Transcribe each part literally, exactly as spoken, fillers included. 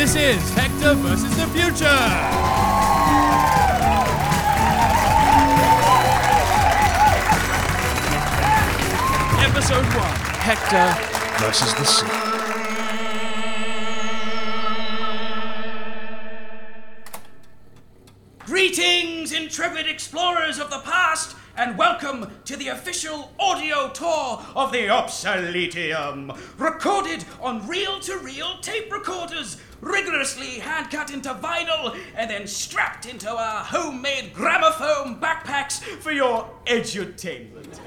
This is Hector versus the Future. Episode one, Hector versus the Sea. Greetings, intrepid explorers of the past, and welcome to the official audio tour of the Obsoletium, recorded on reel-to-reel tape recorders, rigorously hand-cut into vinyl, and then strapped into our homemade gramophone backpacks for your edutainment.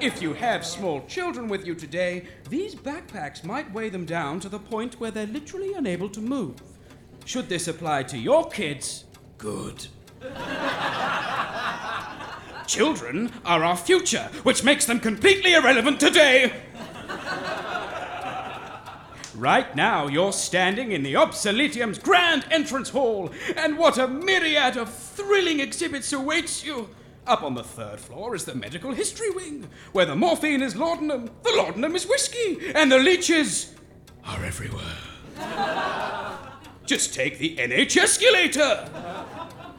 If you have small children with you today, these backpacks might weigh them down to the point where they're literally unable to move. Should this apply to your kids, good. Children are our future, which makes them completely irrelevant today. Right now, you're standing in the Obsoletium's grand entrance hall, and what a myriad of thrilling exhibits awaits you. Up on the third floor is the medical history wing, where the morphine is laudanum, the laudanum is whiskey, and the leeches are everywhere. Just take the N H escalator.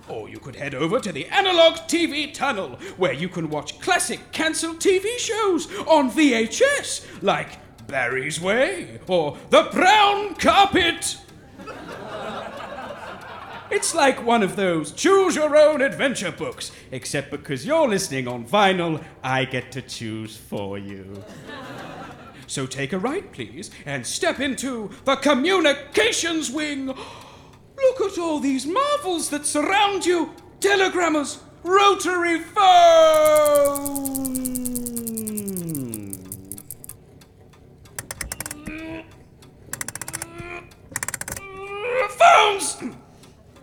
Or you could head over to the analog T V tunnel, where you can watch classic cancelled T V shows on V H S, like Barry's Way or The Brown Carpet. It's like one of those choose-your-own-adventure books, except because you're listening on vinyl, I get to choose for you. So take a right, please, and step into the communications wing. Look at all these marvels that surround you. Telegrammers, rotary phone. Phones!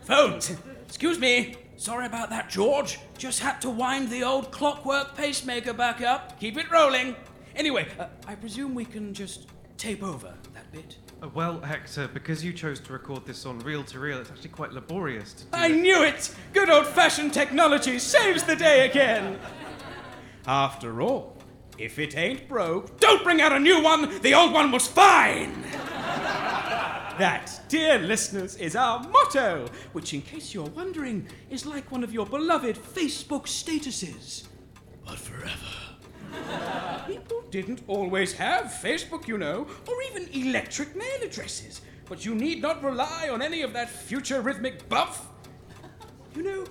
Phones. Excuse me. Sorry about that, George. Just had to wind the old clockwork pacemaker back up. Keep it rolling. Anyway, uh, I presume we can just tape over that bit. Well, Hector, because you chose to record this on reel-to-reel, it's actually quite laborious to do I that. Knew it! Good old-fashioned technology saves the day again! After all, if it ain't broke, don't bring out a new one! The old one was fine! That, dear listeners, is our motto, which, in case you're wondering, is like one of your beloved Facebook statuses. But forever. People didn't always have Facebook, you know, or even electric mail addresses. But you need not rely on any of that future rhythmic buff. You know,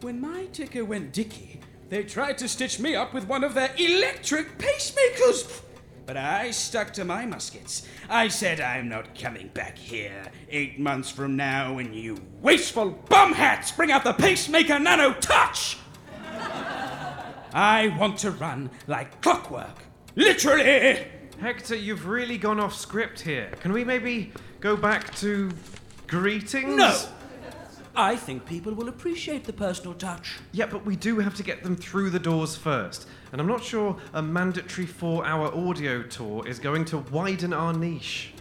when my ticker went dicky, they tried to stitch me up with one of their electric pacemakers. But I stuck to my muskets. I said, I'm not coming back here eight months from now when you wasteful bumhats bring out the pacemaker nano touch. I want to run like clockwork. Literally! Hector, you've really gone off script here. Can we maybe go back to greetings? No! I think people will appreciate the personal touch. Yeah, but we do have to get them through the doors first. And I'm not sure a mandatory four-hour audio tour is going to widen our niche.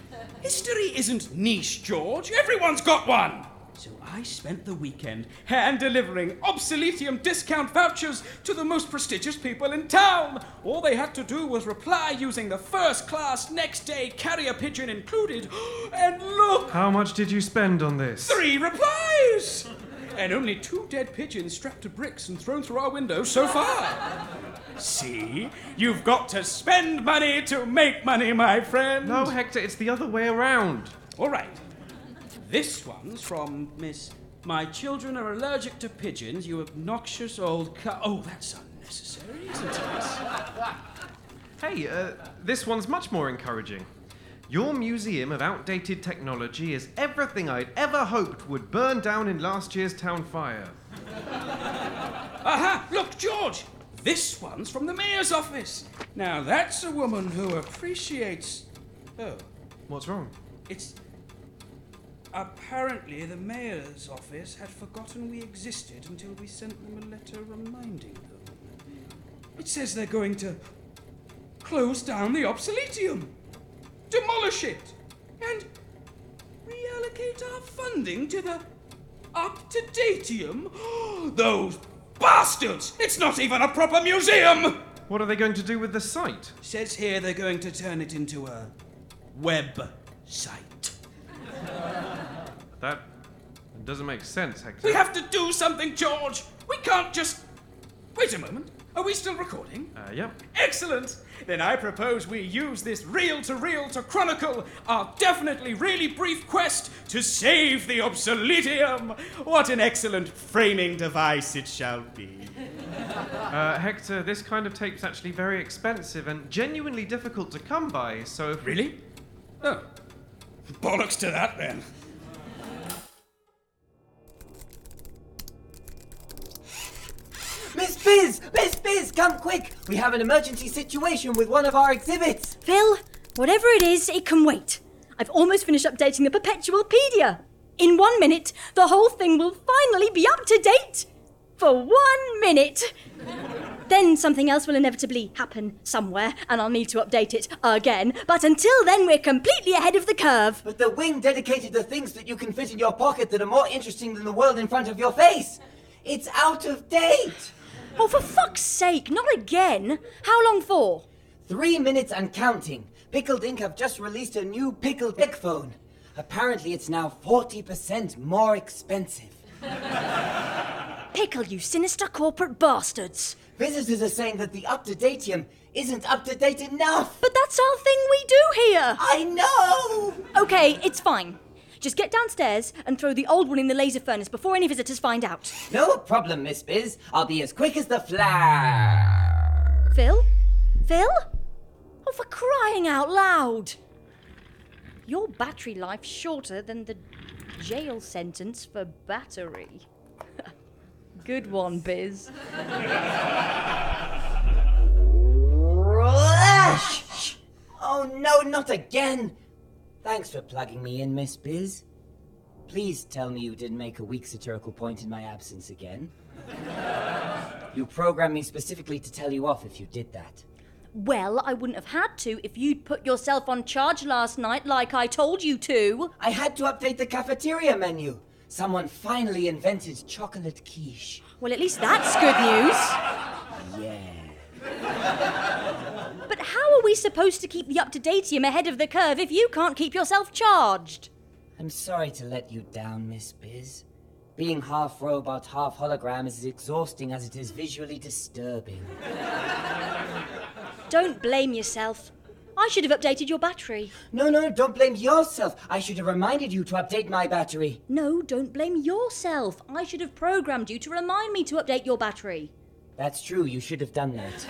History isn't niche, George. Everyone's got one! So I spent the weekend hand-delivering Obsoletium discount vouchers to the most prestigious people in town. All they had to do was reply using the first-class next-day carrier pigeon included, and look... How much did you spend on this? Three replies! And only two dead pigeons strapped to bricks and thrown through our windows so far. See? You've got to spend money to make money, my friend. No, Hector, it's the other way around. All right. This one's from Miss... My children are allergic to pigeons, you obnoxious old cu- Oh, that's unnecessary, isn't it? Hey, uh, this one's much more encouraging. Your museum of outdated technology is everything I'd ever hoped would burn down in last year's town fire. Aha! Look, George! This one's from the mayor's office. Now, that's a woman who appreciates... Oh. What's wrong? It's... Apparently, the mayor's office had forgotten we existed until we sent them a letter reminding them. It says they're going to close down the Obsoletium, demolish it, and reallocate our funding to the Up-to-Datium. Those bastards! It's not even a proper museum! What are they going to do with the site? Says here they're going to turn it into a website. That doesn't make sense, Hector. We have to do something, George! We can't just... Wait a moment. Are we still recording? Uh, yep. Excellent! Then I propose we use this reel-to-reel to chronicle our definitely really brief quest to save the obsoletium! What an excellent framing device it shall be. Uh, Hector, this kind of tape's actually very expensive and genuinely difficult to come by, so... If really? Oh. Bollocks to that, then. Miss Biz! Miss Biz, come quick! We have an emergency situation with one of our exhibits! Phil, whatever it is, it can wait. I've almost finished updating the Perpetualpedia. In one minute, the whole thing will finally be up to date! For one minute! Then something else will inevitably happen somewhere, and I'll need to update it again. But until then, we're completely ahead of the curve. But the wing dedicated the things that you can fit in your pocket that are more interesting than the world in front of your face. It's out of date. Oh, for fuck's sake, not again. How long for? Three minutes and counting. Pickled Ink have just released a new Pickled Ink phone. Apparently it's now forty percent more expensive. Pickle, you sinister corporate bastards. Visitors are saying that the up-to-datium isn't up-to-date enough. But that's our thing we do here. I know! Okay, it's fine. Just get downstairs and throw the old one in the laser furnace before any visitors find out. No problem, Miss Biz. I'll be as quick as the flash. Phil? Phil? Oh, for crying out loud. Your battery life's shorter than the jail sentence for battery. Good one, Biz. Oh, no, not again. Thanks for plugging me in, Miss Biz. Please tell me you didn't make a weak satirical point in my absence again. You programmed me specifically to tell you off if you did that. Well, I wouldn't have had to if you'd put yourself on charge last night like I told you to. I had to update the cafeteria menu. Someone finally invented chocolate quiche. Well, at least that's good news. Yeah. But how are we supposed to keep the up-to-datium ahead of the curve if you can't keep yourself charged? I'm sorry to let you down, Miss Biz. Being half robot, half hologram is as exhausting as it is visually disturbing. Don't blame yourself. I should have updated your battery. No, no, don't blame yourself. I should have reminded you to update my battery. No, don't blame yourself. I should have programmed you to remind me to update your battery. That's true. You should have done that.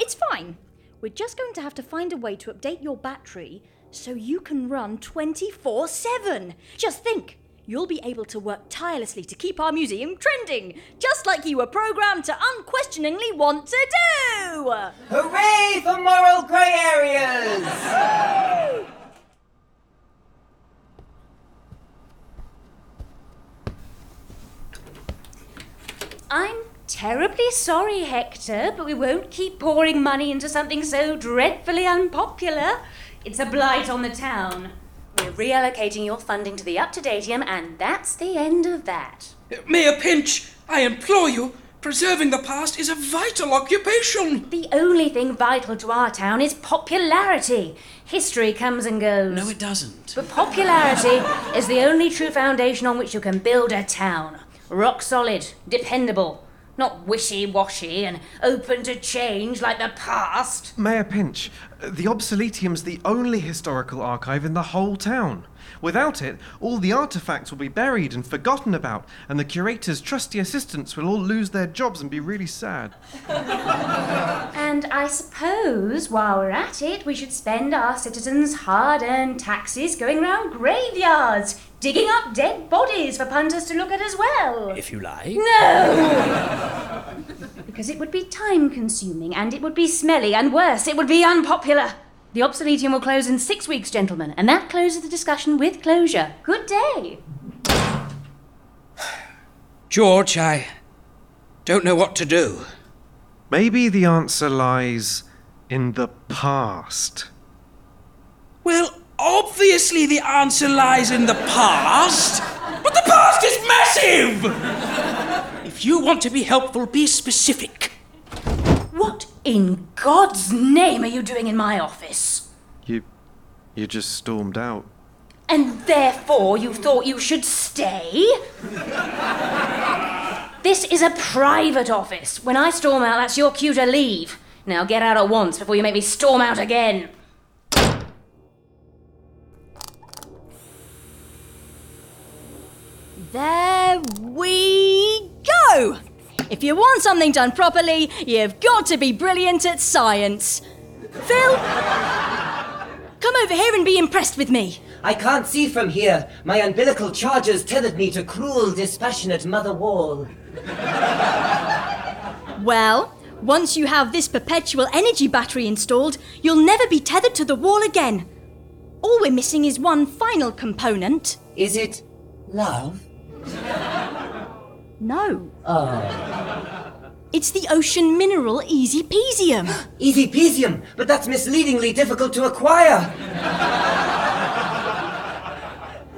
It's fine. We're just going to have to find a way to update your battery so you can run twenty-four seven. Just think. You'll be able to work tirelessly to keep our museum trending, just like you were programmed to unquestioningly want to do! Hooray for moral grey areas! I'm terribly sorry, Hector, but we won't keep pouring money into something so dreadfully unpopular. It's a blight on the town. We're reallocating your funding to the up-to-datium, and that's the end of that. Mayor Pinch, I implore you, preserving the past is a vital occupation. The only thing vital to our town is popularity. History comes and goes. No, it doesn't. But popularity is the only true foundation on which you can build a town. Rock solid, dependable, not wishy-washy and open to change like the past. Mayor Pinch, the Obsoletium's the only historical archive in the whole town. Without it, all the artefacts will be buried and forgotten about, and the curator's trusty assistants will all lose their jobs and be really sad. And I suppose, while we're at it, we should spend our citizens' hard-earned taxes going round graveyards, digging up dead bodies for punters to look at as well. If you like. No! Because it would be time-consuming, and it would be smelly, and worse, it would be unpopular. The Obsoletium will close in six weeks, gentlemen, and that closes the discussion with closure. Good day. George, I don't know what to do. Maybe the answer lies in the past. Well, obviously the answer lies in the past, but the past is massive! If you want to be helpful, be specific. What in God's name are you doing in my office? You... you just stormed out. and therefore you thought you should stay? This is a private office. When I storm out, that's your cue to leave. Now get out at once before you make me storm out again. There we go! If you want something done properly, you've got to be brilliant at science. Phil, come over here and be impressed with me. I can't see from here. My umbilical charges tethered me to cruel, dispassionate mother wall. Well, once you have this perpetual energy battery installed, you'll never be tethered to the wall again. All we're missing is one final component. Is it love? No. Oh. It's the ocean mineral Easy Pesium. Easy Pesium? But that's misleadingly difficult to acquire.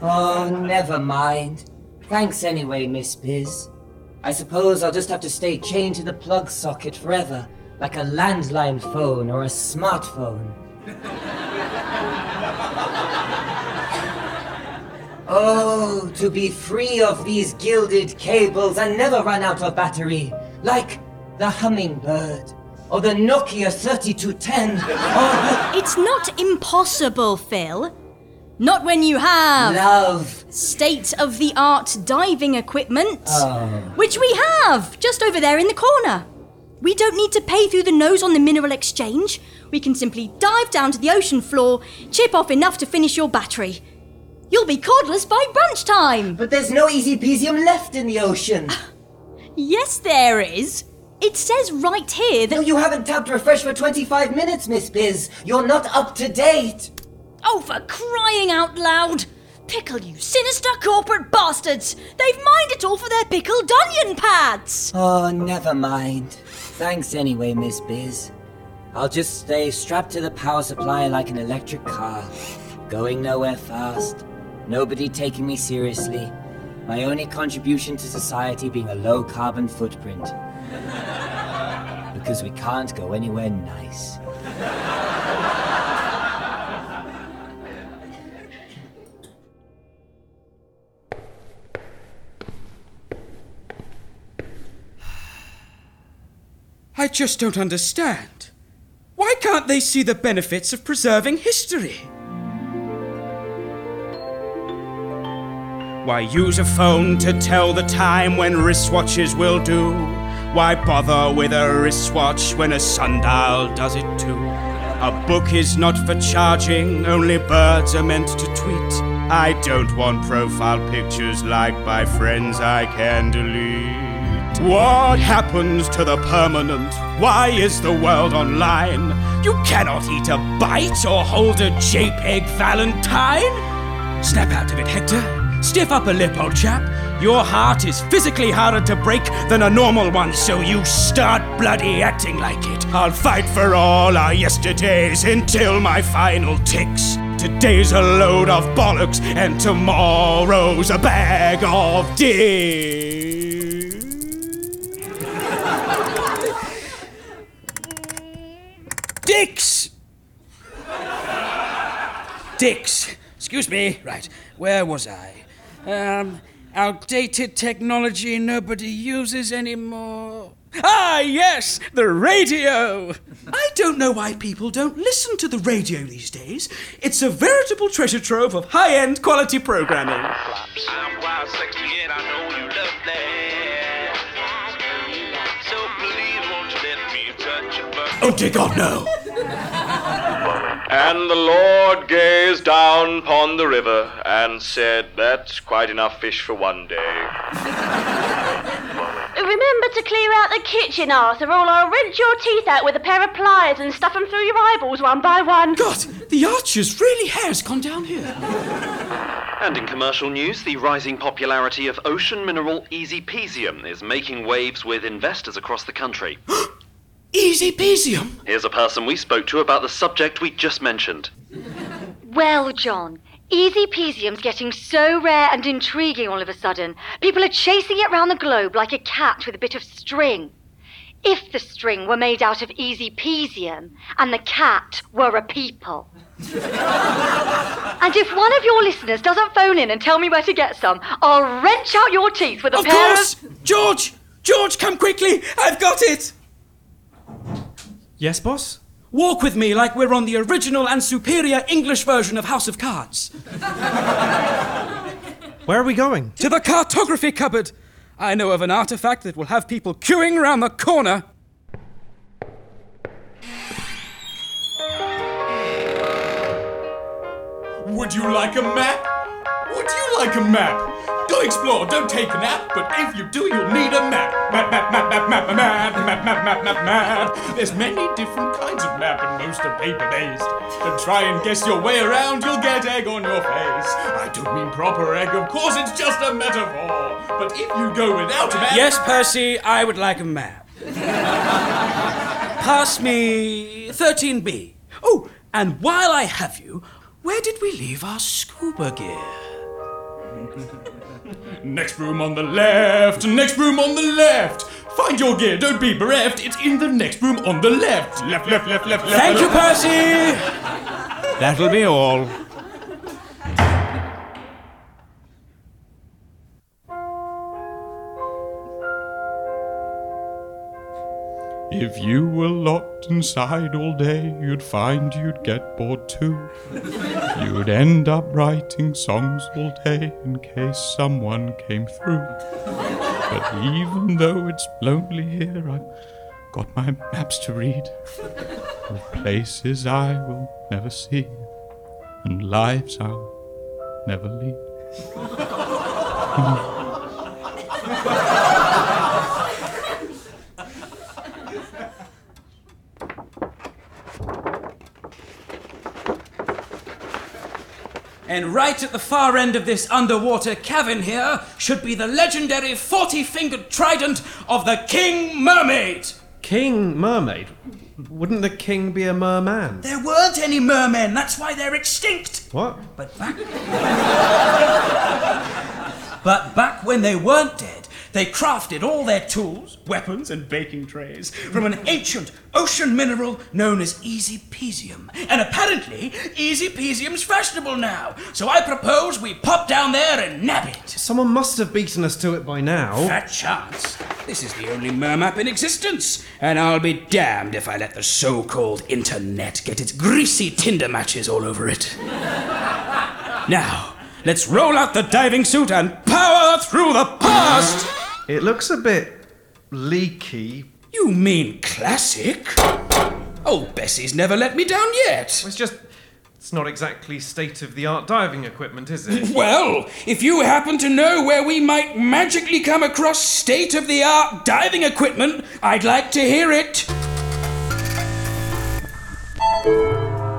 Oh, never mind. Thanks anyway, Miss Biz. I suppose I'll just have to stay chained to the plug socket forever, like a landline phone or a smartphone. Oh, to be free of these gilded cables and never run out of battery, like the hummingbird, or the Nokia thirty-two ten, or the... It's not impossible, Phil. Not when you have... Love. State-of-the-art diving equipment, oh. Which we have, just over there in the corner. We don't need to pay through the nose on the mineral exchange. We can simply dive down to the ocean floor, chip off enough to finish your battery. You'll be cordless by brunch time! But there's no Easy Pesium left in the ocean! Yes, there is! It says right here that... No, you haven't tapped refresh for twenty-five minutes, Miss Biz! You're not up to date! Oh, for crying out loud! Pickle, you sinister corporate bastards! They've mined it all for their pickled onion pads! Oh, never mind. Thanks anyway, Miss Biz. I'll just stay strapped to the power supply like an electric car. Going nowhere fast. Nobody taking me seriously. My only contribution to society being a low carbon footprint. Because we can't go anywhere nice. I just don't understand. Why can't they see the benefits of preserving history? Why use a phone to tell the time when wristwatches will do? Why bother with a wristwatch when a sundial does it too? A book is not for charging, only birds are meant to tweet. I don't want profile pictures liked by friends I can delete. What happens to the permanent? Why is the world online? You cannot eat a bite or hold a JPEG Valentine? Snap out of it, Hector. Stiff up a lip, old chap. Your heart is physically harder to break than a normal one, so you start bloody acting like it. I'll fight for all our yesterdays until my final ticks. Today's a load of bollocks, and tomorrow's a bag of dicks. Dicks! Dicks. Excuse me. Right. Where was I? Um, outdated technology nobody uses anymore. Ah, yes, the radio! I don't know why people don't listen to the radio these days. It's a veritable treasure trove of high-end quality programming. I'm wild, sexy, and I know you love that. So please won't you let me touch your butt. Oh, dear God, no! And the Lord gazed down upon the river and said, that's quite enough fish for one day. Remember to clear out the kitchen, Arthur, or I'll wrench your teeth out with a pair of pliers and stuff them through your eyeballs one by one. God, the Archer's really has come down here. And in commercial news, the rising popularity of ocean mineral Easy Pesium is making waves with investors across the country. Easy Pesium? Here's a person we spoke to about the subject we just mentioned. Well, John, Easy Pesium's getting so rare and intriguing all of a sudden. People are chasing it around the globe like a cat with a bit of string. If the string were made out of easy-peasium and the cat were a people. And if one of your listeners doesn't phone in and tell me where to get some, I'll wrench out your teeth with a of pair course. Of... Of course! George! George, come quickly! I've got it! Yes, boss? Walk with me like we're on the original and superior English version of House of Cards. Where are we going? To the cartography cupboard. I know of an artifact that will have people queuing around the corner. Would you like a map? Would you like a map? Go explore, don't take a nap, but if you do, you'll need a map. Map, map, map, map, map, map, map, map, map, map, map. There's many different kinds of map, and most are paper-based. And try and guess your way around, you'll get egg on your face. I don't mean proper egg, of course, it's just a metaphor. But if you go without a map... Yes, Percy, I would like a map. Pass me thirteen B. Oh, and while I have you, where did we leave our scuba gear? Next room on the left, next room on the left. Find your gear, don't be bereft. It's in the next room on the left. Left, left, left, left, left. Thank you, Percy. That'll be all. If you were locked inside all day, you'd find you'd get bored too. You'd end up writing songs all day in case someone came through. But even though it's lonely here, I've got my maps to read of places I will never see and lives I'll never lead. And right at the far end of this underwater cavern here should be the legendary forty-fingered trident of the King Mermaid. King Mermaid? Wouldn't the king be a merman? There weren't any mermen, that's why they're extinct. What? But back... but back when they weren't dead, they crafted all their tools, weapons and baking trays from an ancient ocean mineral known as easy-peasium. And apparently, easy-peasium's fashionable now. So I propose we pop down there and nab it. Someone must have beaten us to it by now. Fat chance. This is the only mermap in existence. And I'll be damned if I let the so-called internet get its greasy Tinder matches all over it. Now, let's roll out the diving suit and power through the past! It looks a bit... leaky. You mean classic? Oh, Bessie's never let me down yet. It's just... it's not exactly state-of-the-art diving equipment, is it? Well, if you happen to know where we might magically come across state-of-the-art diving equipment, I'd like to hear it.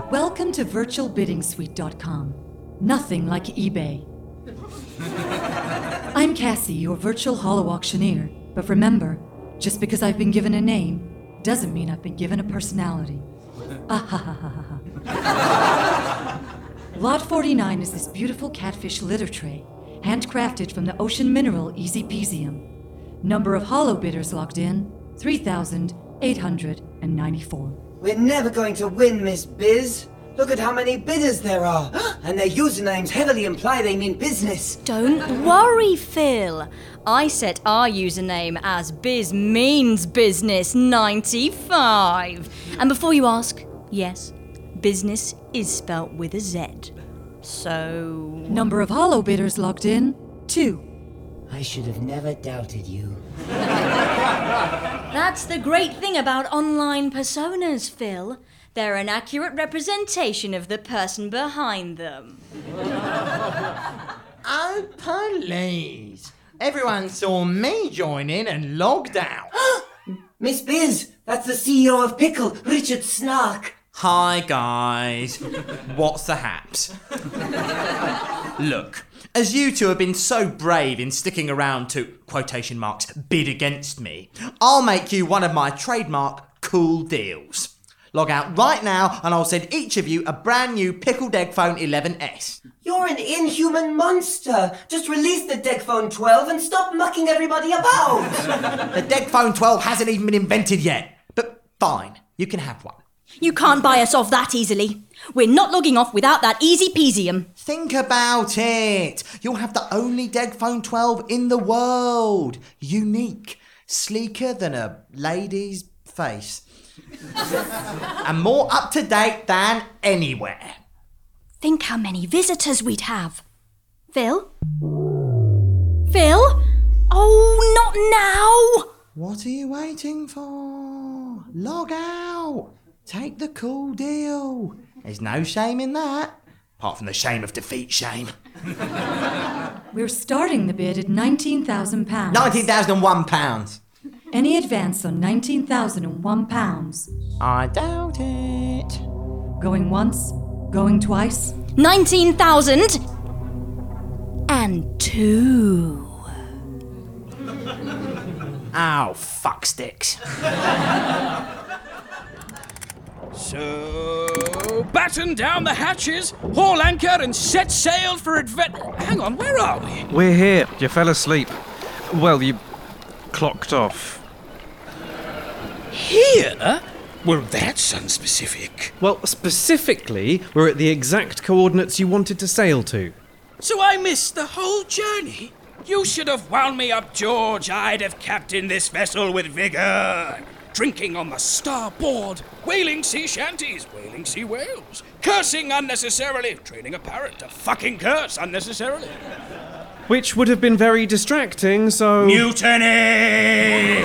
Welcome to virtual bidding suite dot com. Nothing like eBay. I'm Cassie, your virtual holo auctioneer. But remember, just because I've been given a name doesn't mean I've been given a personality. Ah ha ha ha ha. Lot forty-nine is this beautiful catfish litter tray, handcrafted from the ocean mineral easy-peasium. Number of holo bidders logged in, three thousand eight hundred ninety-four. We're never going to win, Miss Biz. Look at how many bidders there are, and their usernames heavily imply they mean business. Don't worry, Phil. I set our username as Biz means business ninety-five. And before you ask, yes, business is spelt with a Z. So... Number of holo bidders logged in, two. I should have never doubted you. That's the great thing about online personas, Phil. They're an accurate representation of the person behind them. Oh, please. Everyone saw me join in and logged out. Miss Biz, that's the C E O of Pickle, Richard Snark. Hi, guys. What's the haps? Look, as you two have been so brave in sticking around to, quotation marks, bid against me, I'll make you one of my trademark cool deals. Log out right now and I'll send each of you a brand new pickled egg phone eleven S. You're an inhuman monster. Just release the Degphone twelve and stop mucking everybody about. The Degphone twelve hasn't even been invented yet. But fine, you can have one. You can't buy us off that easily. We're not logging off without that easy peasium. Think about it. You'll have the only Degphone twelve in the world. Unique. Sleeker than a lady's face. And more up to date than anywhere. Think how many visitors we'd have. Phil? Phil? Oh, not now! What are you waiting for? Log out. Take the cool deal. There's no shame in that. Apart from the shame of defeat shame. We're starting the bid at nineteen thousand pounds. nineteen thousand and one pounds. Any advance on nineteen thousand and one pounds? I doubt it. Going once, going twice. nineteen thousand and two. Oh, fuck sticks. So, batten down the hatches, haul anchor and set sail for advent... Hang on, where are we? We're here. You fell asleep. Well, you clocked off. Here? Well, that's unspecific. Well, specifically, we're at the exact coordinates you wanted to sail to. So I missed the whole journey? You should have wound me up, George. I'd have captained this vessel with vigour. Drinking on the starboard, wailing sea shanties, wailing sea whales, cursing unnecessarily, training a parrot to fucking curse unnecessarily. Which would have been very distracting, so... Mutiny!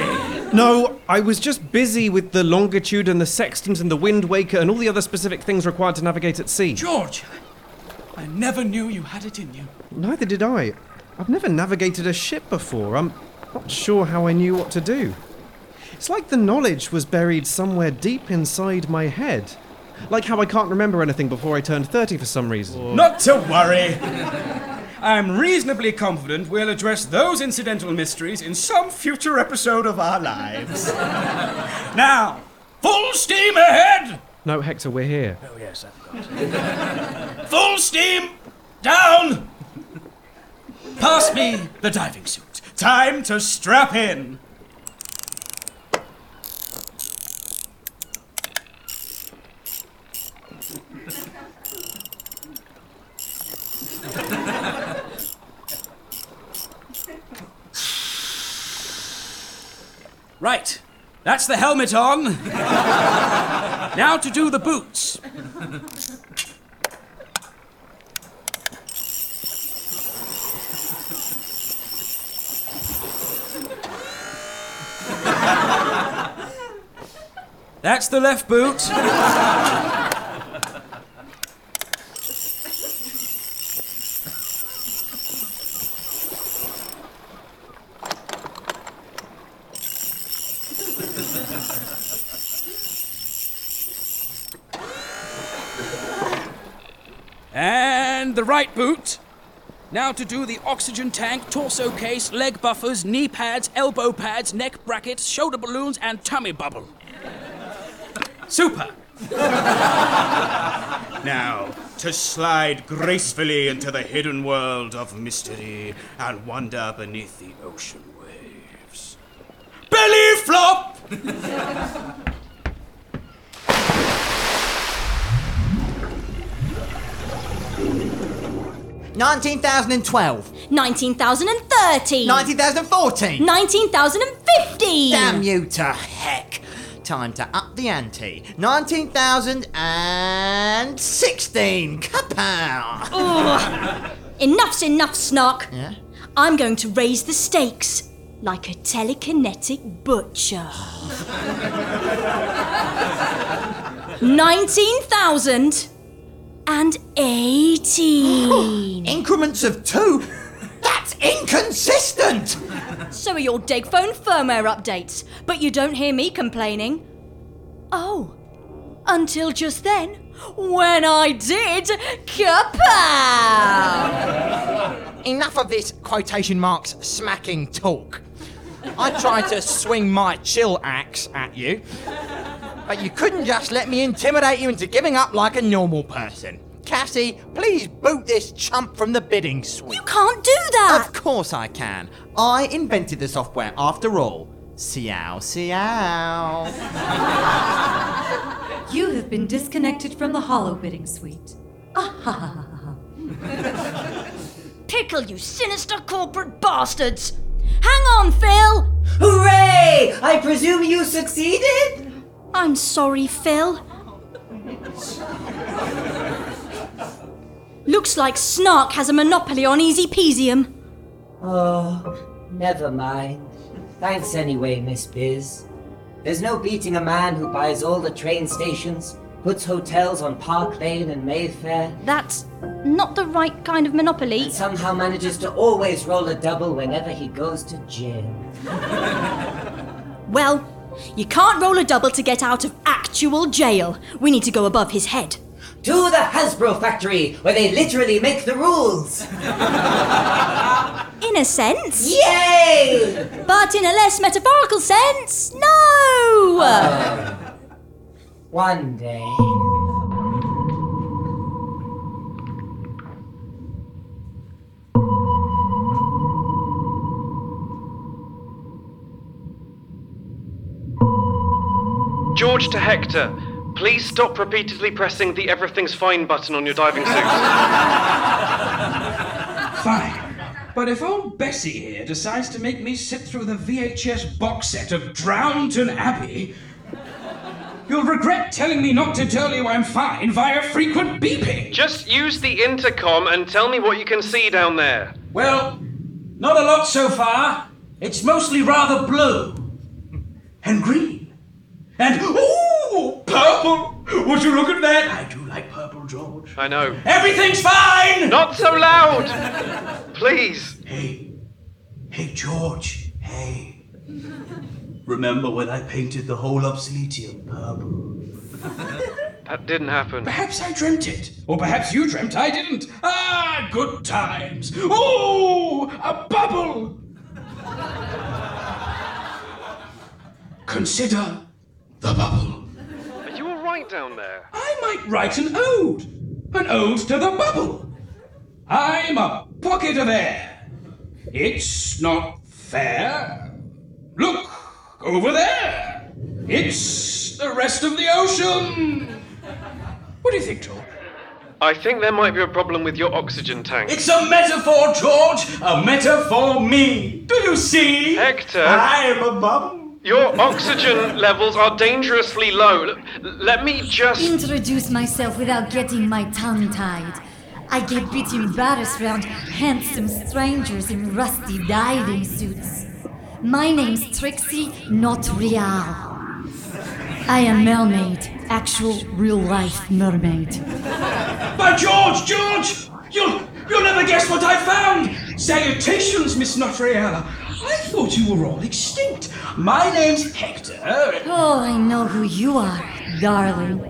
No, I was just busy with the longitude and the sextant and the wind waker and all the other specific things required to navigate at sea. George, I never knew you had it in you. Neither did I. I've never navigated a ship before. I'm not sure how I knew what to do. It's like the knowledge was buried somewhere deep inside my head. Like how I can't remember anything before I turned thirty for some reason. Or... Not to worry. I'm reasonably confident we'll address those incidental mysteries in some future episode of our lives. Now, full steam ahead! No, Hector, we're here. Oh, yes, I forgot. Full steam down! Pass me the diving suit. Time to strap in. Right, that's the helmet on. Now to do the boots. That's the left boot. And the right boot. Now to do the oxygen tank, torso case, leg buffers, knee pads, elbow pads, neck brackets, shoulder balloons, and tummy bubble. Super. Now, to slide gracefully into the hidden world of mystery and wander beneath the ocean waves. Belly flop! nineteen thousand twelve. nineteen thousand thirteen. nineteen thousand fourteen. nineteen thousand fifteen. Damn you to heck. Time to up the ante. nineteen thousand sixteen. Kapow! Enough's enough, Snark. Yeah? I'm going to raise the stakes like a telekinetic butcher. nineteen thousand. And eighteen. Increments of two? That's inconsistent! So are your Degphone firmware updates, but you don't hear me complaining. Oh, until just then, when I did, kapow! Enough of this quotation marks smacking talk. I tried to swing my chill axe at you. but you couldn't just let me intimidate you into giving up like a normal person. Cassie, please boot this chump from the bidding suite. You can't do that! Of course I can. I invented the software after all. Seow, seow. You have been disconnected from the hollow bidding suite. Ah ha ha ha ha. Pickle, you sinister corporate bastards! Hang on, Phil! Hooray! I presume you succeeded? I'm sorry, Phil. Looks like Snark has a monopoly on Easy Peasium. Oh, never mind. Thanks anyway, Miss Biz. There's no beating a man who buys all the train stations, puts hotels on Park Lane and Mayfair. That's not the right kind of monopoly. And somehow manages to always roll a double whenever he goes to jail. Well, you can't roll a double to get out of actual jail. We need to go above his head. To the Hasbro factory, where they literally make the rules! In a sense. Yay! But in a less metaphorical sense, no! Uh, one day... George to Hector, please stop repeatedly pressing the everything's fine button on your diving suit. Fine. But if old Bessie here decides to make me sit through the V H S box set of Drownton Abbey, you'll regret telling me not to tell you I'm fine via frequent beeping. Just use the intercom and tell me what you can see down there. Well, not a lot so far. It's mostly rather blue. And green. And, ooh, purple! Would you look at that? I do like purple, George. I know. Everything's fine! Not so loud! Please. Hey. Hey, George. Hey. Remember when I painted the whole Obsoletium purple? That didn't happen. Perhaps I dreamt it. Or perhaps you dreamt I didn't. Ah, good times. Ooh, a bubble! Consider... the bubble. Are you all right down there? I might write an ode. An ode to the bubble. I'm a pocket of air. It's not fair. Look, over there. It's the rest of the ocean. What do you think, George? I think there might be a problem with your oxygen tank. It's a metaphor, George. A metaphor me. Do you see? Hector. I'm a bubble. Your oxygen levels are dangerously low. Let me just... introduce myself without getting my tongue tied. I get bit embarrassed round handsome strangers in rusty diving suits. My name's Trixie, not Real. I am mermaid. Actual, real-life mermaid. By George, George! You'll, you'll never guess what I found! Salutations, Miss Not Real. I thought you were all extinct. My name's Hector. Oh, I know who you are, darling.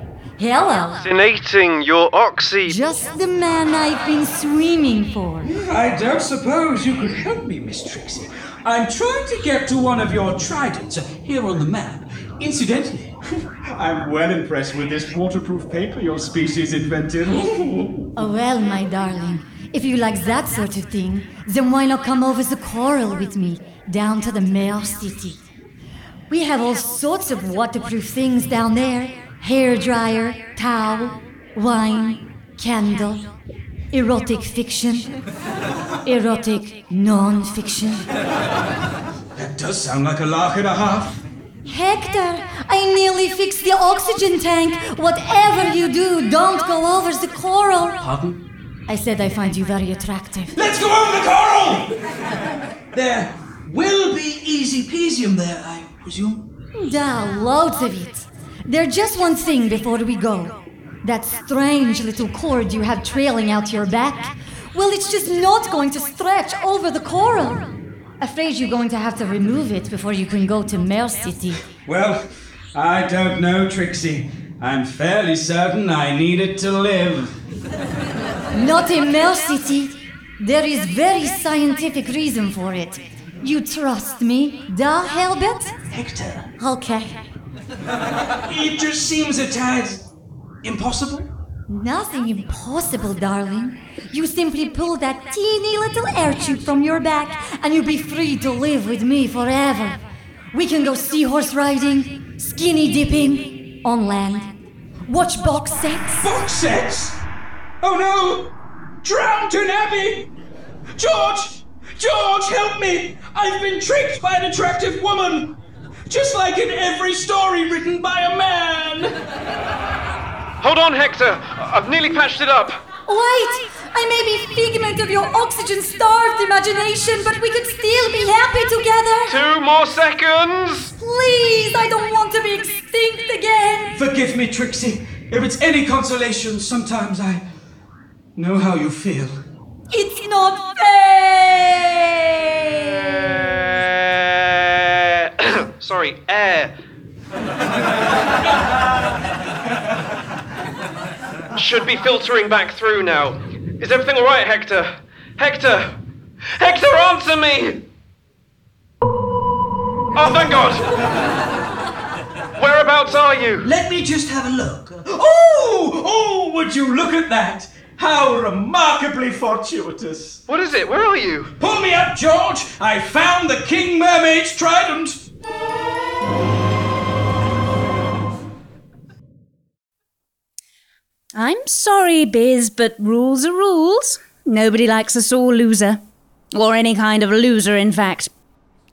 Hello. Fascinating, your oxy... just the man I've been swimming for. I don't suppose you could help me, Miss Trixie. I'm trying to get to one of your tridents here on the map. Incidentally, I'm well impressed with this waterproof paper your species invented. Oh, well, my darling. If you like that sort of thing, then why not come over the coral with me, down to the Mare City? We have all sorts of waterproof things down there. Hair dryer, towel, wine, candle, erotic fiction, erotic non-fiction. That does sound like a lark and a half. Hector, I nearly fixed the oxygen tank. Whatever you do, don't go over the coral. Pardon? I said I find you very attractive. Let's go over the coral! There will be Easy Peasium there, I presume. Da, loads of it. There's just one thing before we go. That strange little cord you have trailing out your back. Well, it's just not going to stretch over the coral. Afraid you're going to have to remove it before you can go to Mare City. Well, I don't know, Trixie. I'm fairly certain I need it to live. Not in Mare City. There is very scientific reason for it. You trust me, da, Helbert? Hector. Okay. It just seems a tad impossible. Nothing impossible, darling. You simply pull that teeny little air tube from your back and you'll be free to live with me forever. We can go seahorse riding, skinny dipping, on land. Watch box sets. Box sets? Oh no! Drownton Abbey! George! George, help me! I've been tricked by an attractive woman! Just like in every story written by a man! Hold on, Hector! I've nearly patched it up! Wait! I may be a figment of your oxygen-starved imagination, but we could still be happy together! Two more seconds! Please, I don't want to be extinct again! Forgive me, Trixie. If it's any consolation, sometimes I know how you feel. It's not fair! Sorry, air. Should be filtering back through now. Is everything all right, Hector? Hector! Hector, answer me! Oh, thank God! Whereabouts are you? Let me just have a look. Oh! Oh, would you look at that? How remarkably fortuitous. What is it? Where are you? Pull me up, George. I found the King Mermaid's trident. I'm sorry, Biz, but rules are rules. Nobody likes a sore loser. Or any kind of loser, in fact.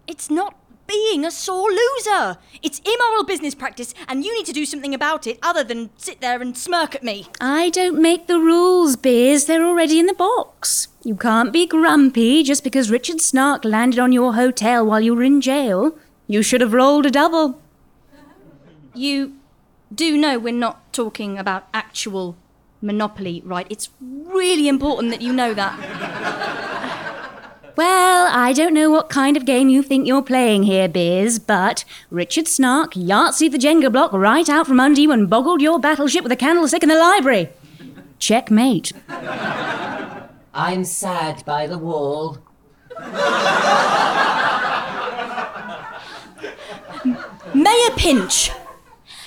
It's not being a sore loser. It's immoral business practice, and you need to do something about it other than sit there and smirk at me. I don't make the rules, Biz. They're already in the box. You can't be grumpy just because Richard Snark landed on your hotel while you were in jail. You should have rolled a double. You do know we're not talking about actual Monopoly, right? It's really important that you know that. Well, I don't know what kind of game you think you're playing here, Biz, but Richard Snark Yahtzee the Jenga block right out from under you and boggled your battleship with a candlestick in the library. Checkmate. I'm sad by the wall. Mayor Pinch.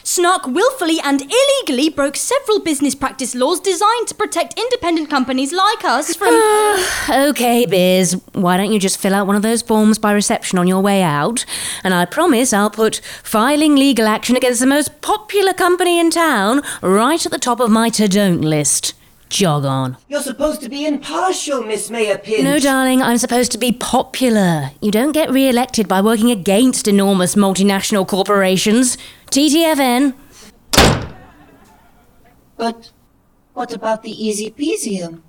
Snark willfully and illegally broke several business practice laws designed to protect independent companies like us from... Uh, okay, Biz, why don't you just fill out one of those forms by reception on your way out, and I promise I'll put filing legal action against the most popular company in town right at the top of my to-don't list. Jog on. You're supposed to be impartial, Miss Mayor Pinch. No, darling, I'm supposed to be popular. You don't get re-elected by working against enormous multinational corporations. T T F N. But what about the Easy Peasium?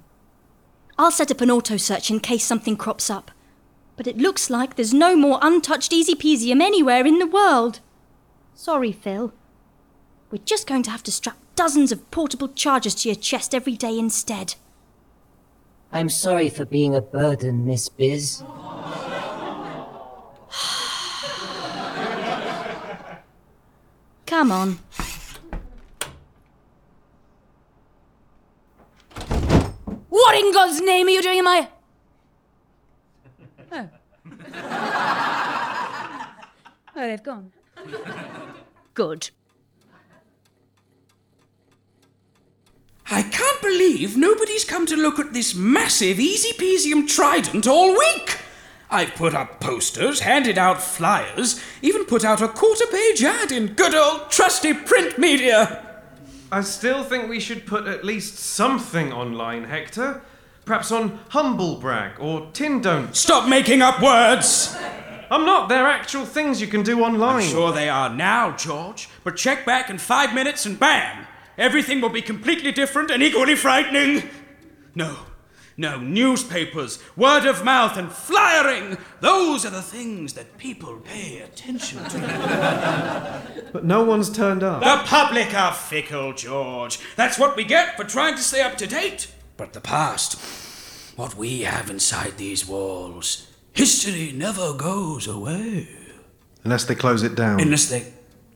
I'll set up an auto search in case something crops up. But it looks like there's no more untouched Easy Peasium anywhere in the world. Sorry, Phil. We're just going to have to strap dozens of portable chargers to your chest every day instead. I'm sorry for being a burden, Miss Biz. Come on. What in God's name are you doing in my... Oh. Oh, they've gone. Good. I can't believe nobody's come to look at this massive Easy Peasium trident all week. I've put up posters, handed out flyers, even put out a quarter-page ad in good old trusty print media. I still think we should put at least something online, Hector. Perhaps on Humblebrag or Tin Don't. Stop making up words! I'm not. They're actual things you can do online. I'm sure they are now, George. But check back in five minutes and bam! Everything will be completely different and equally frightening. No. No, newspapers, word of mouth and flyering. Those are the things that people pay attention to. But no one's turned up. The public are fickle, George. That's what we get for trying to stay up to date. But the past, what we have inside these walls, history never goes away. Unless they close it down. Unless they...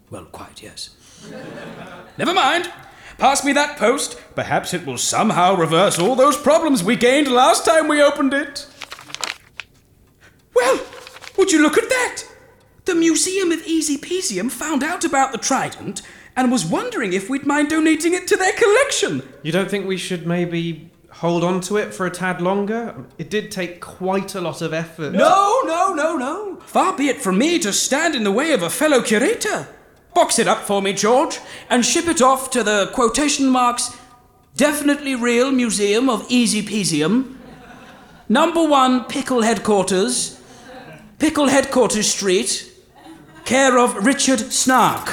Well, quite, yes. Never mind. Pass me that post. Perhaps it will somehow reverse all those problems we gained last time we opened it. Well, would you look at that? The Museum of Easy Peasium found out about the trident and was wondering if we'd mind donating it to their collection. You don't think we should maybe hold on to it for a tad longer? It did take quite a lot of effort. No, no, no, no. Far be it from me to stand in the way of a fellow curator. Box it up for me, George, and ship it off to the quotation marks Definitely Real Museum of Easy Peasium, number one Pickle Headquarters, Pickle Headquarters Street, care of Richard Snark.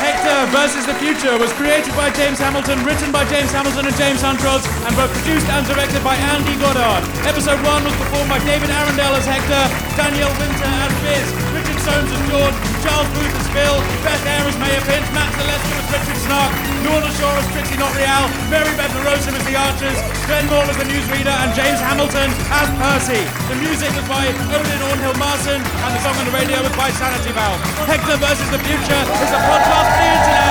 Hector versus the Future was created by James Hamilton, written by James Hamilton and James Huntrolds, and were produced and directed by Andy Goddard. Episode one was performed by David Arundell as Hector, Danielle Winter as Fizz, Soames as George, Charles Booth as Phil, Beth Eyre as Mayor Finch, Matt Zaleska as Richard Snark, Lorna Shaw as Trixie Not Real, Mary Beth LaRosa as The Archers, Glenn Moore as The Newsreader, and James Hamilton as Percy. The music was by Odin Ornhill Marson, and the song on the radio was by Sanity Valve. Hector versus the Future is a podcast for you today.